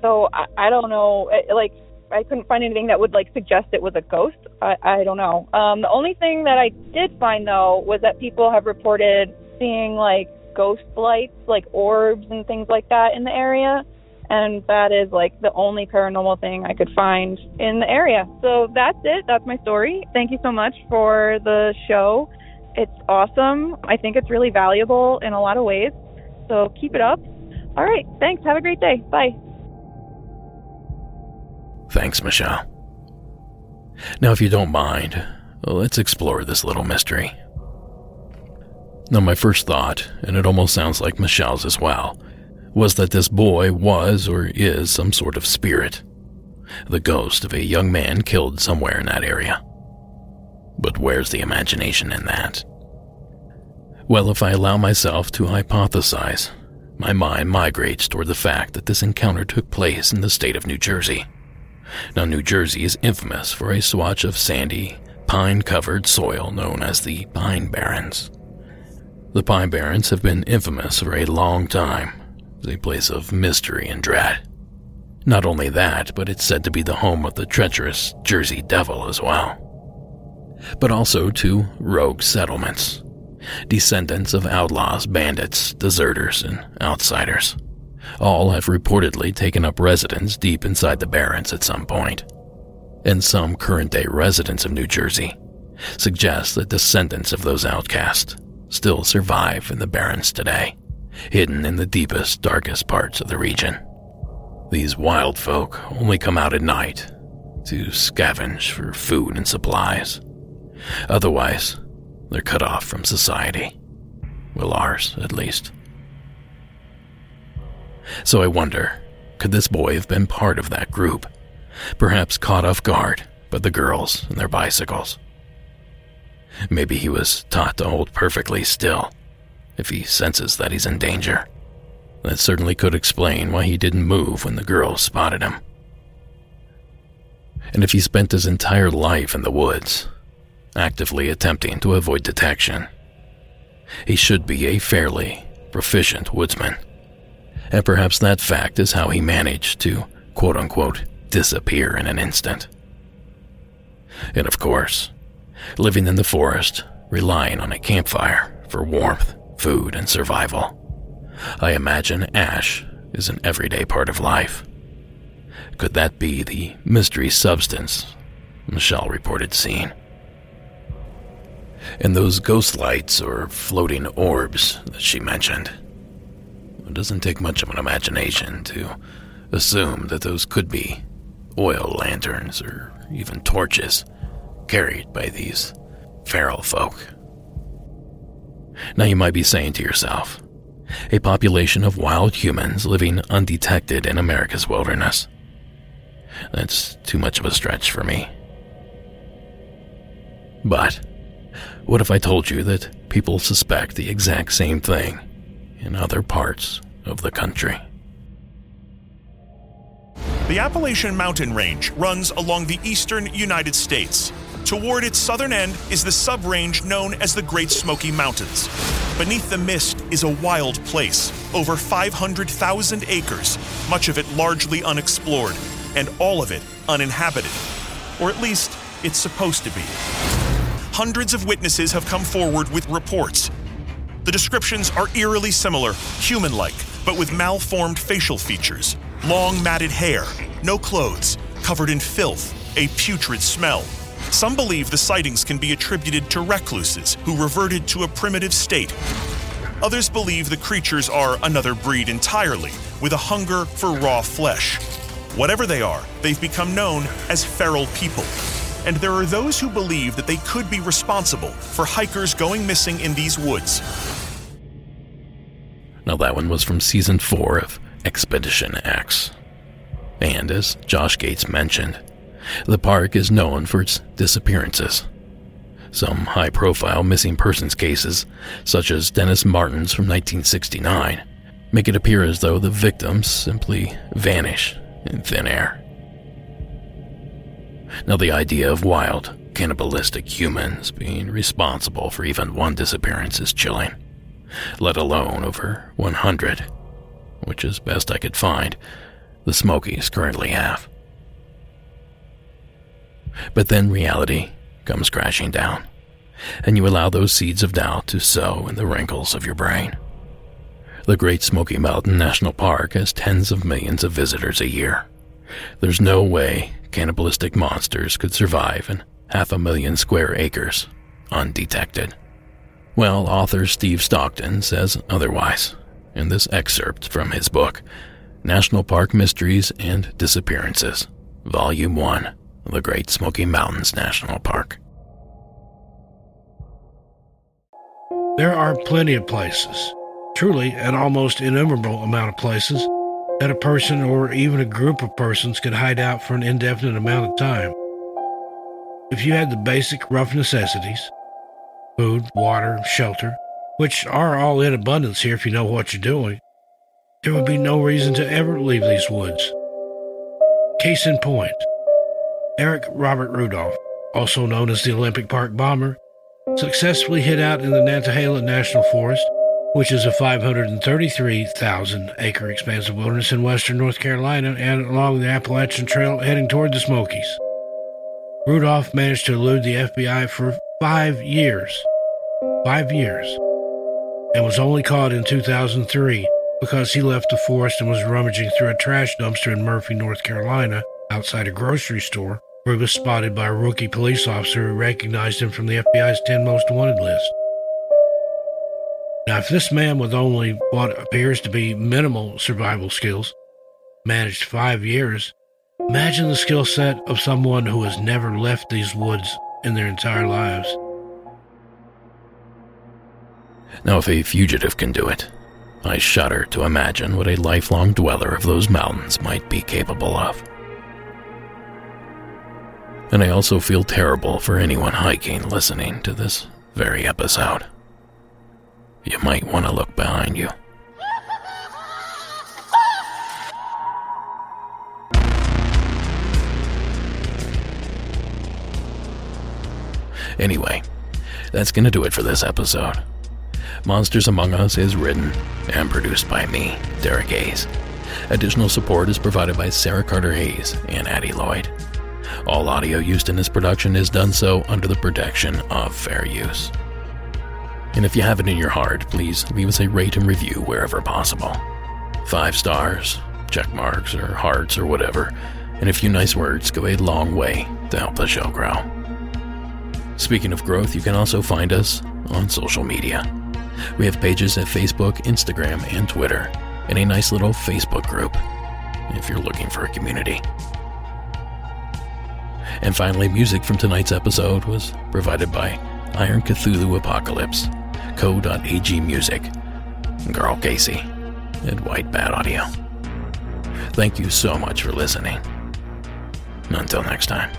So I don't know, like I couldn't find anything that would like suggest it was a ghost. I don't know. The only thing that I did find though was that people have reported seeing like ghost lights, like orbs and things like that in the area. And that is like the only paranormal thing I could find in the area. So that's it. That's my story. Thank you so much for the show. It's awesome. I think it's really valuable in a lot of ways. So keep it up. All right. Thanks. Have a great day. Bye. Thanks, Michelle. Now, if you don't mind, let's explore this little mystery. Now, my first thought, and it almost sounds like Michelle's as well, was that this boy was or is some sort of spirit. The ghost of a young man killed somewhere in that area. But where's the imagination in that? Well, if I allow myself to hypothesize, my mind migrates toward the fact that this encounter took place in the state of New Jersey. Now, New Jersey is infamous for a swatch of sandy, pine-covered soil known as the Pine Barrens. The Pine Barrens have been infamous for a long time as a place of mystery and dread. Not only that, but it's said to be the home of the treacherous Jersey Devil as well. But also to rogue settlements, descendants of outlaws, bandits, deserters, and outsiders. All have reportedly taken up residence deep inside the Barrens at some point. And some current-day residents of New Jersey suggest that descendants of those outcasts still survive in the Barrens today, hidden in the deepest, darkest parts of the region. These wild folk only come out at night to scavenge for food and supplies. Otherwise, they're cut off from society. Well, ours, at least. So I wonder, could this boy have been part of that group? Perhaps caught off guard by the girls and their bicycles. Maybe he was taught to hold perfectly still if he senses that he's in danger. That certainly could explain why he didn't move when the girls spotted him. And if he spent his entire life in the woods, actively attempting to avoid detection, he should be a fairly proficient woodsman. And perhaps that fact is how he managed to, quote-unquote, disappear in an instant. And of course, living in the forest, relying on a campfire for warmth, food, and survival, I imagine ash is an everyday part of life. Could that be the mystery substance Michelle reported seeing? And those ghost lights or floating orbs that she mentioned. It doesn't take much of an imagination to assume that those could be oil lanterns or even torches carried by these feral folk. Now you might be saying to yourself, a population of wild humans living undetected in America's wilderness. That's too much of a stretch for me. But what if I told you that people suspect the exact same thing in other parts of the country? The Appalachian Mountain Range runs along the eastern United States. Toward its southern end is the sub-range known as the Great Smoky Mountains. Beneath the mist is a wild place, over 500,000 acres, much of it largely unexplored, and all of it uninhabited. Or at least, it's supposed to be. Hundreds of witnesses have come forward with reports. The descriptions are eerily similar, human-like, but with malformed facial features, long matted hair, no clothes, covered in filth, a putrid smell. Some believe the sightings can be attributed to recluses who reverted to a primitive state. Others believe the creatures are another breed entirely, with a hunger for raw flesh. Whatever they are, they've become known as feral people. And there are those who believe that they could be responsible for hikers going missing in these woods. Now that one was from Season 4 of Expedition X. And as Josh Gates mentioned, the park is known for its disappearances. Some high-profile missing persons cases, such as Dennis Martin's from 1969, make it appear as though the victims simply vanish in thin air. Now, the idea of wild, cannibalistic humans being responsible for even one disappearance is chilling, let alone over 100, which is best I could find, the Smokies currently have. But then reality comes crashing down, and you allow those seeds of doubt to sow in the wrinkles of your brain. The Great Smoky Mountain National Park has tens of millions of visitors a year. There's no way cannibalistic monsters could survive in 500,000 square acres undetected. Well, author Steve Stockton says otherwise in this excerpt from his book, National Park Mysteries and Disappearances, Volume 1 of the Great Smoky Mountains National Park. There are plenty of places, truly an almost innumerable amount of places, that a person or even a group of persons could hide out for an indefinite amount of time. If you had the basic rough necessities, food, water, shelter, which are all in abundance here if you know what you're doing, there would be no reason to ever leave these woods. Case in point, Eric Robert Rudolph, also known as the Olympic Park Bomber, successfully hid out in the Nantahala National Forest, which is a 533,000-acre expanse of wilderness in western North Carolina and along the Appalachian Trail heading toward the Smokies. Rudolph managed to elude the FBI for 5 years, and was only caught in 2003 because he left the forest and was rummaging through a trash dumpster in Murphy, North Carolina, outside a grocery store, where he was spotted by a rookie police officer who recognized him from the FBI's 10 Most Wanted list. Now, if this man with only what appears to be minimal survival skills managed 5 years, imagine the skill set of someone who has never left these woods in their entire lives. Now, if a fugitive can do it, I shudder to imagine what a lifelong dweller of those mountains might be capable of. And I also feel terrible for anyone hiking listening to this very episode. You might want to look behind you. Anyway, that's going to do it for this episode. Monsters Among Us is written and produced by me, Derek Hayes. Additional support is provided by Sarah Carter Hayes and Addie Lloyd. All audio used in this production is done so under the protection of fair use. And if you have it in your heart, please leave us a rate and review wherever possible. 5 stars, check marks, or hearts, or whatever, and a few nice words go a long way to help the show grow. Speaking of growth, you can also find us on social media. We have pages at Facebook, Instagram, and Twitter, and a nice little Facebook group if you're looking for a community. And finally, music from tonight's episode was provided by Iron Cthulhu Apocalypse, Co.ag Music, Carl Casey, and White Bat Audio. Thank you so much for listening. Until next time.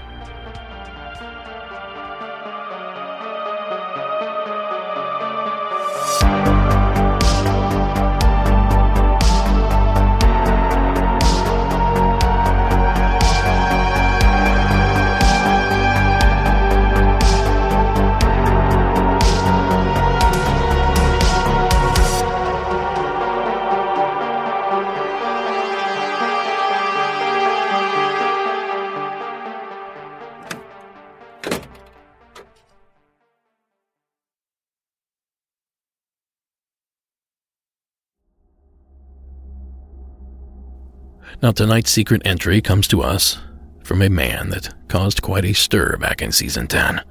Now, tonight's secret entry comes to us from a man that caused quite a stir back in Season 10,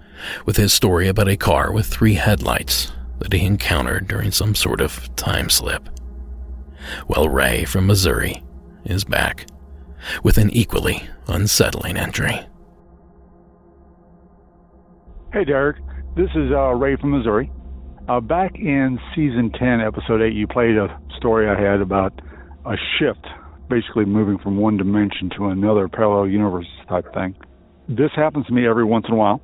with his story about a car with 3 headlights that he encountered during some sort of time slip. Well, Ray from Missouri is back with an equally unsettling entry. Hey, Derek. This is Ray from Missouri. Back in Season 10, Episode 8, you played a story I had about a shift, basically moving from one dimension to another parallel universe type thing. This happens to me every once in a while,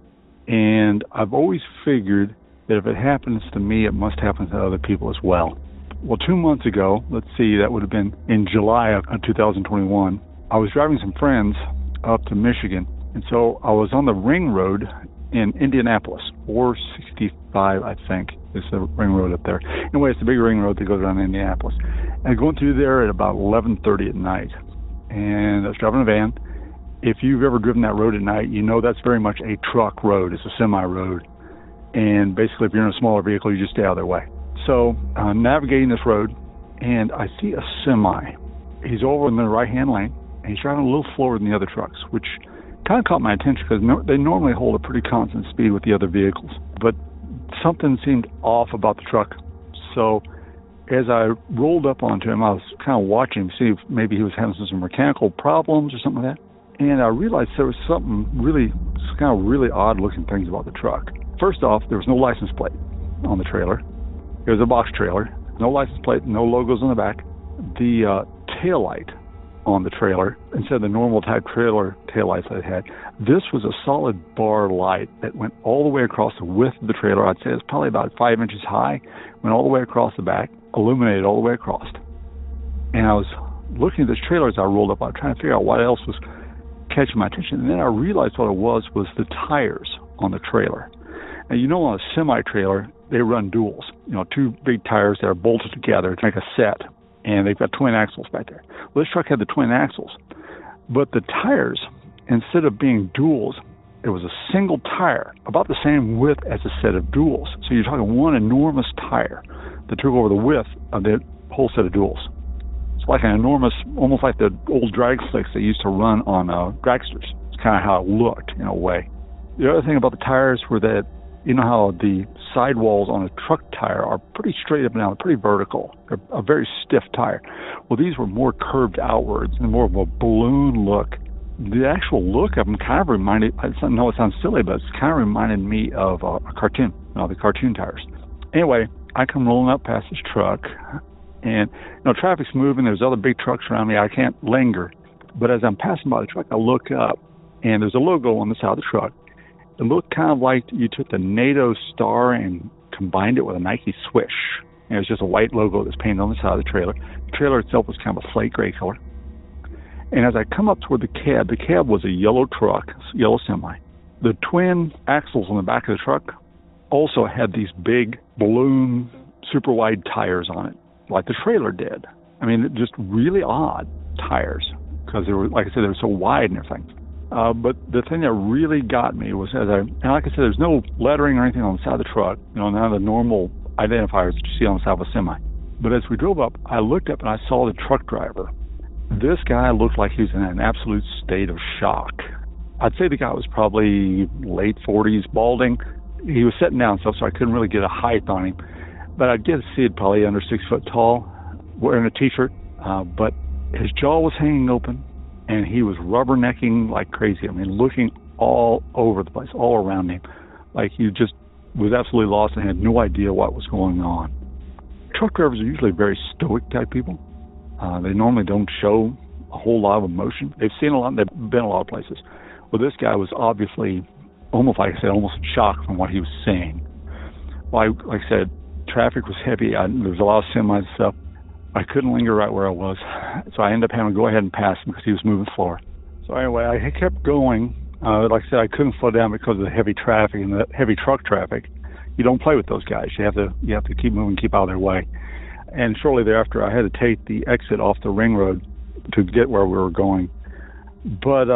and I've always figured that if it happens to me, it must happen to other people as well. Well, 2 months ago, let's see, that would have been in July of 2021, I was driving some friends up to Michigan, and so I was on the ring road in Indianapolis, 465, I think, is the ring road up there. Anyway, it's the big ring road that goes around Indianapolis. And going through there at about 11:30 at night, and I was driving a van. If you've ever driven that road at night, you know that's very much a truck road. It's a semi road, and basically, if you're in a smaller vehicle, you just stay out of their way. So I'm navigating this road, and I see a semi. He's over in the right-hand lane, and he's driving a little slower than the other trucks, which kind of caught my attention because they normally hold a pretty constant speed with the other vehicles, but something seemed off about the truck. So as I rolled up onto him, I was kind of watching to see if maybe he was having some mechanical problems or something like that. and I realized there was something really, kind of really odd-looking things about the truck. First off, there was no license plate on the trailer. It was a box trailer. No license plate, no logos on the back. The taillight on the trailer, instead of the normal type trailer taillights that it had, this was a solid bar light that went all the way across the width of the trailer. I'd say it's probably about 5 inches high, went all the way across the back, illuminated all the way across. And I was looking at this trailer as I rolled up. I was trying to figure out what else was catching my attention. And then I realized what it was the tires on the trailer. Now, you know, on a semi-trailer, they run duals. You know, two big tires that are bolted together to make a set. And they've got twin axles back there. Well, this truck had the twin axles. But the tires, instead of being duals, it was a single tire, about the same width as a set of duals. So you're talking one enormous tire that took over the width of the whole set of duals. It's like an enormous, almost like the old drag slicks they used to run on dragsters. It's kind of how it looked in a way. The other thing about the tires were that, you know how the sidewalls on a truck tire are pretty straight up and down, pretty vertical. They're a very stiff tire. Well, these were more curved outwards and more of a balloon look. The actual look of them kind of reminded, I know it sounds silly, but it kind of reminded me of a cartoon, you know, the cartoon tires. Anyway, I come rolling up past this truck, and you know, traffic's moving. There's other big trucks around me. I can't linger. But as I'm passing by the truck, I look up, and there's a logo on the side of the truck. It looked kind of like you took the NATO star and combined it with a Nike swoosh. And it was just a white logo that's painted on the side of the trailer. The trailer itself was kind of a slate gray color. And as I come up toward the cab was a yellow truck, yellow semi. The twin axles on the back of the truck also had these big balloon, super wide tires on it, like the trailer did. I mean, just really odd tires because they were, like I said, they were so wide and everything. But the thing that really got me was, and like I said, there's no lettering or anything on the side of the truck, you know, none of the normal identifiers that you see on the side of a semi. But as we drove up, I looked up and I saw the truck driver. This guy looked like he was in an absolute state of shock. I'd say the guy was probably late 40s, balding. He was sitting down, so I couldn't really get a height on him. But I'd guess he'd probably under 6 foot tall, wearing a t-shirt. But his jaw was hanging open. And he was rubbernecking like crazy. I mean, looking all over the place, all around him. Like he just was absolutely lost and had no idea what was going on. Truck drivers are usually very stoic type people. They normally don't show a whole lot of emotion. They've seen a lot, and they've been a lot of places. Well, this guy was obviously, almost like I said, almost in shock from what he was seeing. Well, like I said, traffic was heavy. There was a lot of semis and stuff. I couldn't linger right where I was, so I ended up having to go ahead and pass him because he was moving slower. So anyway, I kept going. Like I said, I couldn't slow down because of the heavy traffic and the heavy truck traffic. You don't play with those guys. You have to keep moving, keep out of their way. And shortly thereafter, I had to take the exit off the ring road to get where we were going. But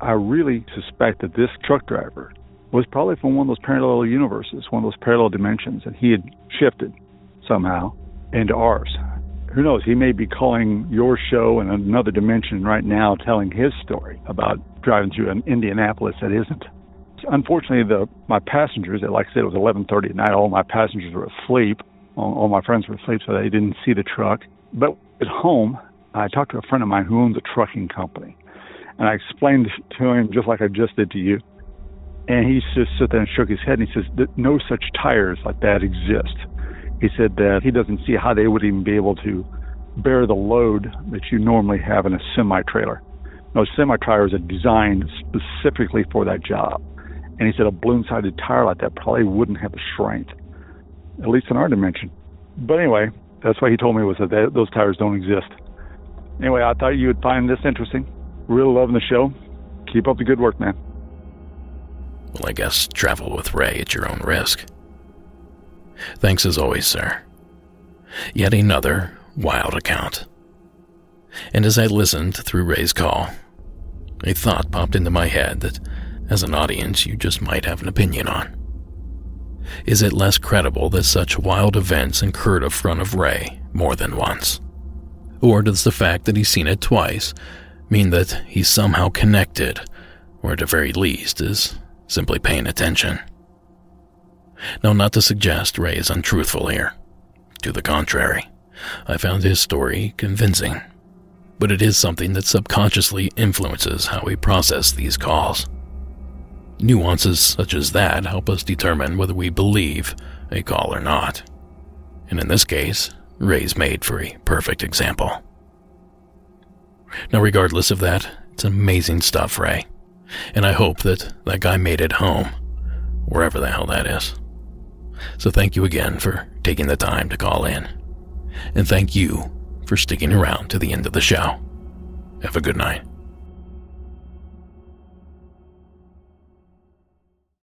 I really suspect that this truck driver was probably from one of those parallel universes, one of those parallel dimensions, and he had shifted somehow into ours. Who knows, he may be calling your show in another dimension right now, telling his story about driving through an Indianapolis that isn't. Unfortunately, my passengers, like I said, it was 11:30 at night, all my passengers were asleep, all my friends were asleep, so they didn't see the truck. But at home, I talked to a friend of mine who owns a trucking company, and I explained to him just like I just did to you. And he just sat there and shook his head, and he says that no such tires like that exist. He said that he doesn't see how they would even be able to bear the load that you normally have in a semi-trailer. Those semi-trailers are designed specifically for that job. And he said a balloon-sided tire like that probably wouldn't have the strength, at least in our dimension. But anyway, that's what he told me was that those tires don't exist. Anyway, I thought you would find this interesting. Really loving the show. Keep up the good work, man. Well, I guess travel with Ray at your own risk. Thanks as always, sir. Yet another wild account. And as I listened through Ray's call, a thought popped into my head that, as an audience, you just might have an opinion on. Is it less credible that such wild events occurred in front of Ray more than once? Or does the fact that he's seen it twice mean that he's somehow connected, or at the very least is simply paying attention? Now, not to suggest Ray is untruthful here. To the contrary, I found his story convincing. but it is something that subconsciously influences how we process these calls. Nuances such as that help us determine whether we believe a call or not. And in this case, Ray's made for a perfect example. Now, regardless of that, it's amazing stuff, Ray. And I hope that guy made it home, wherever the hell that is. So thank you again for taking the time to call in. And thank you for sticking around to the end of the show. Have a good night.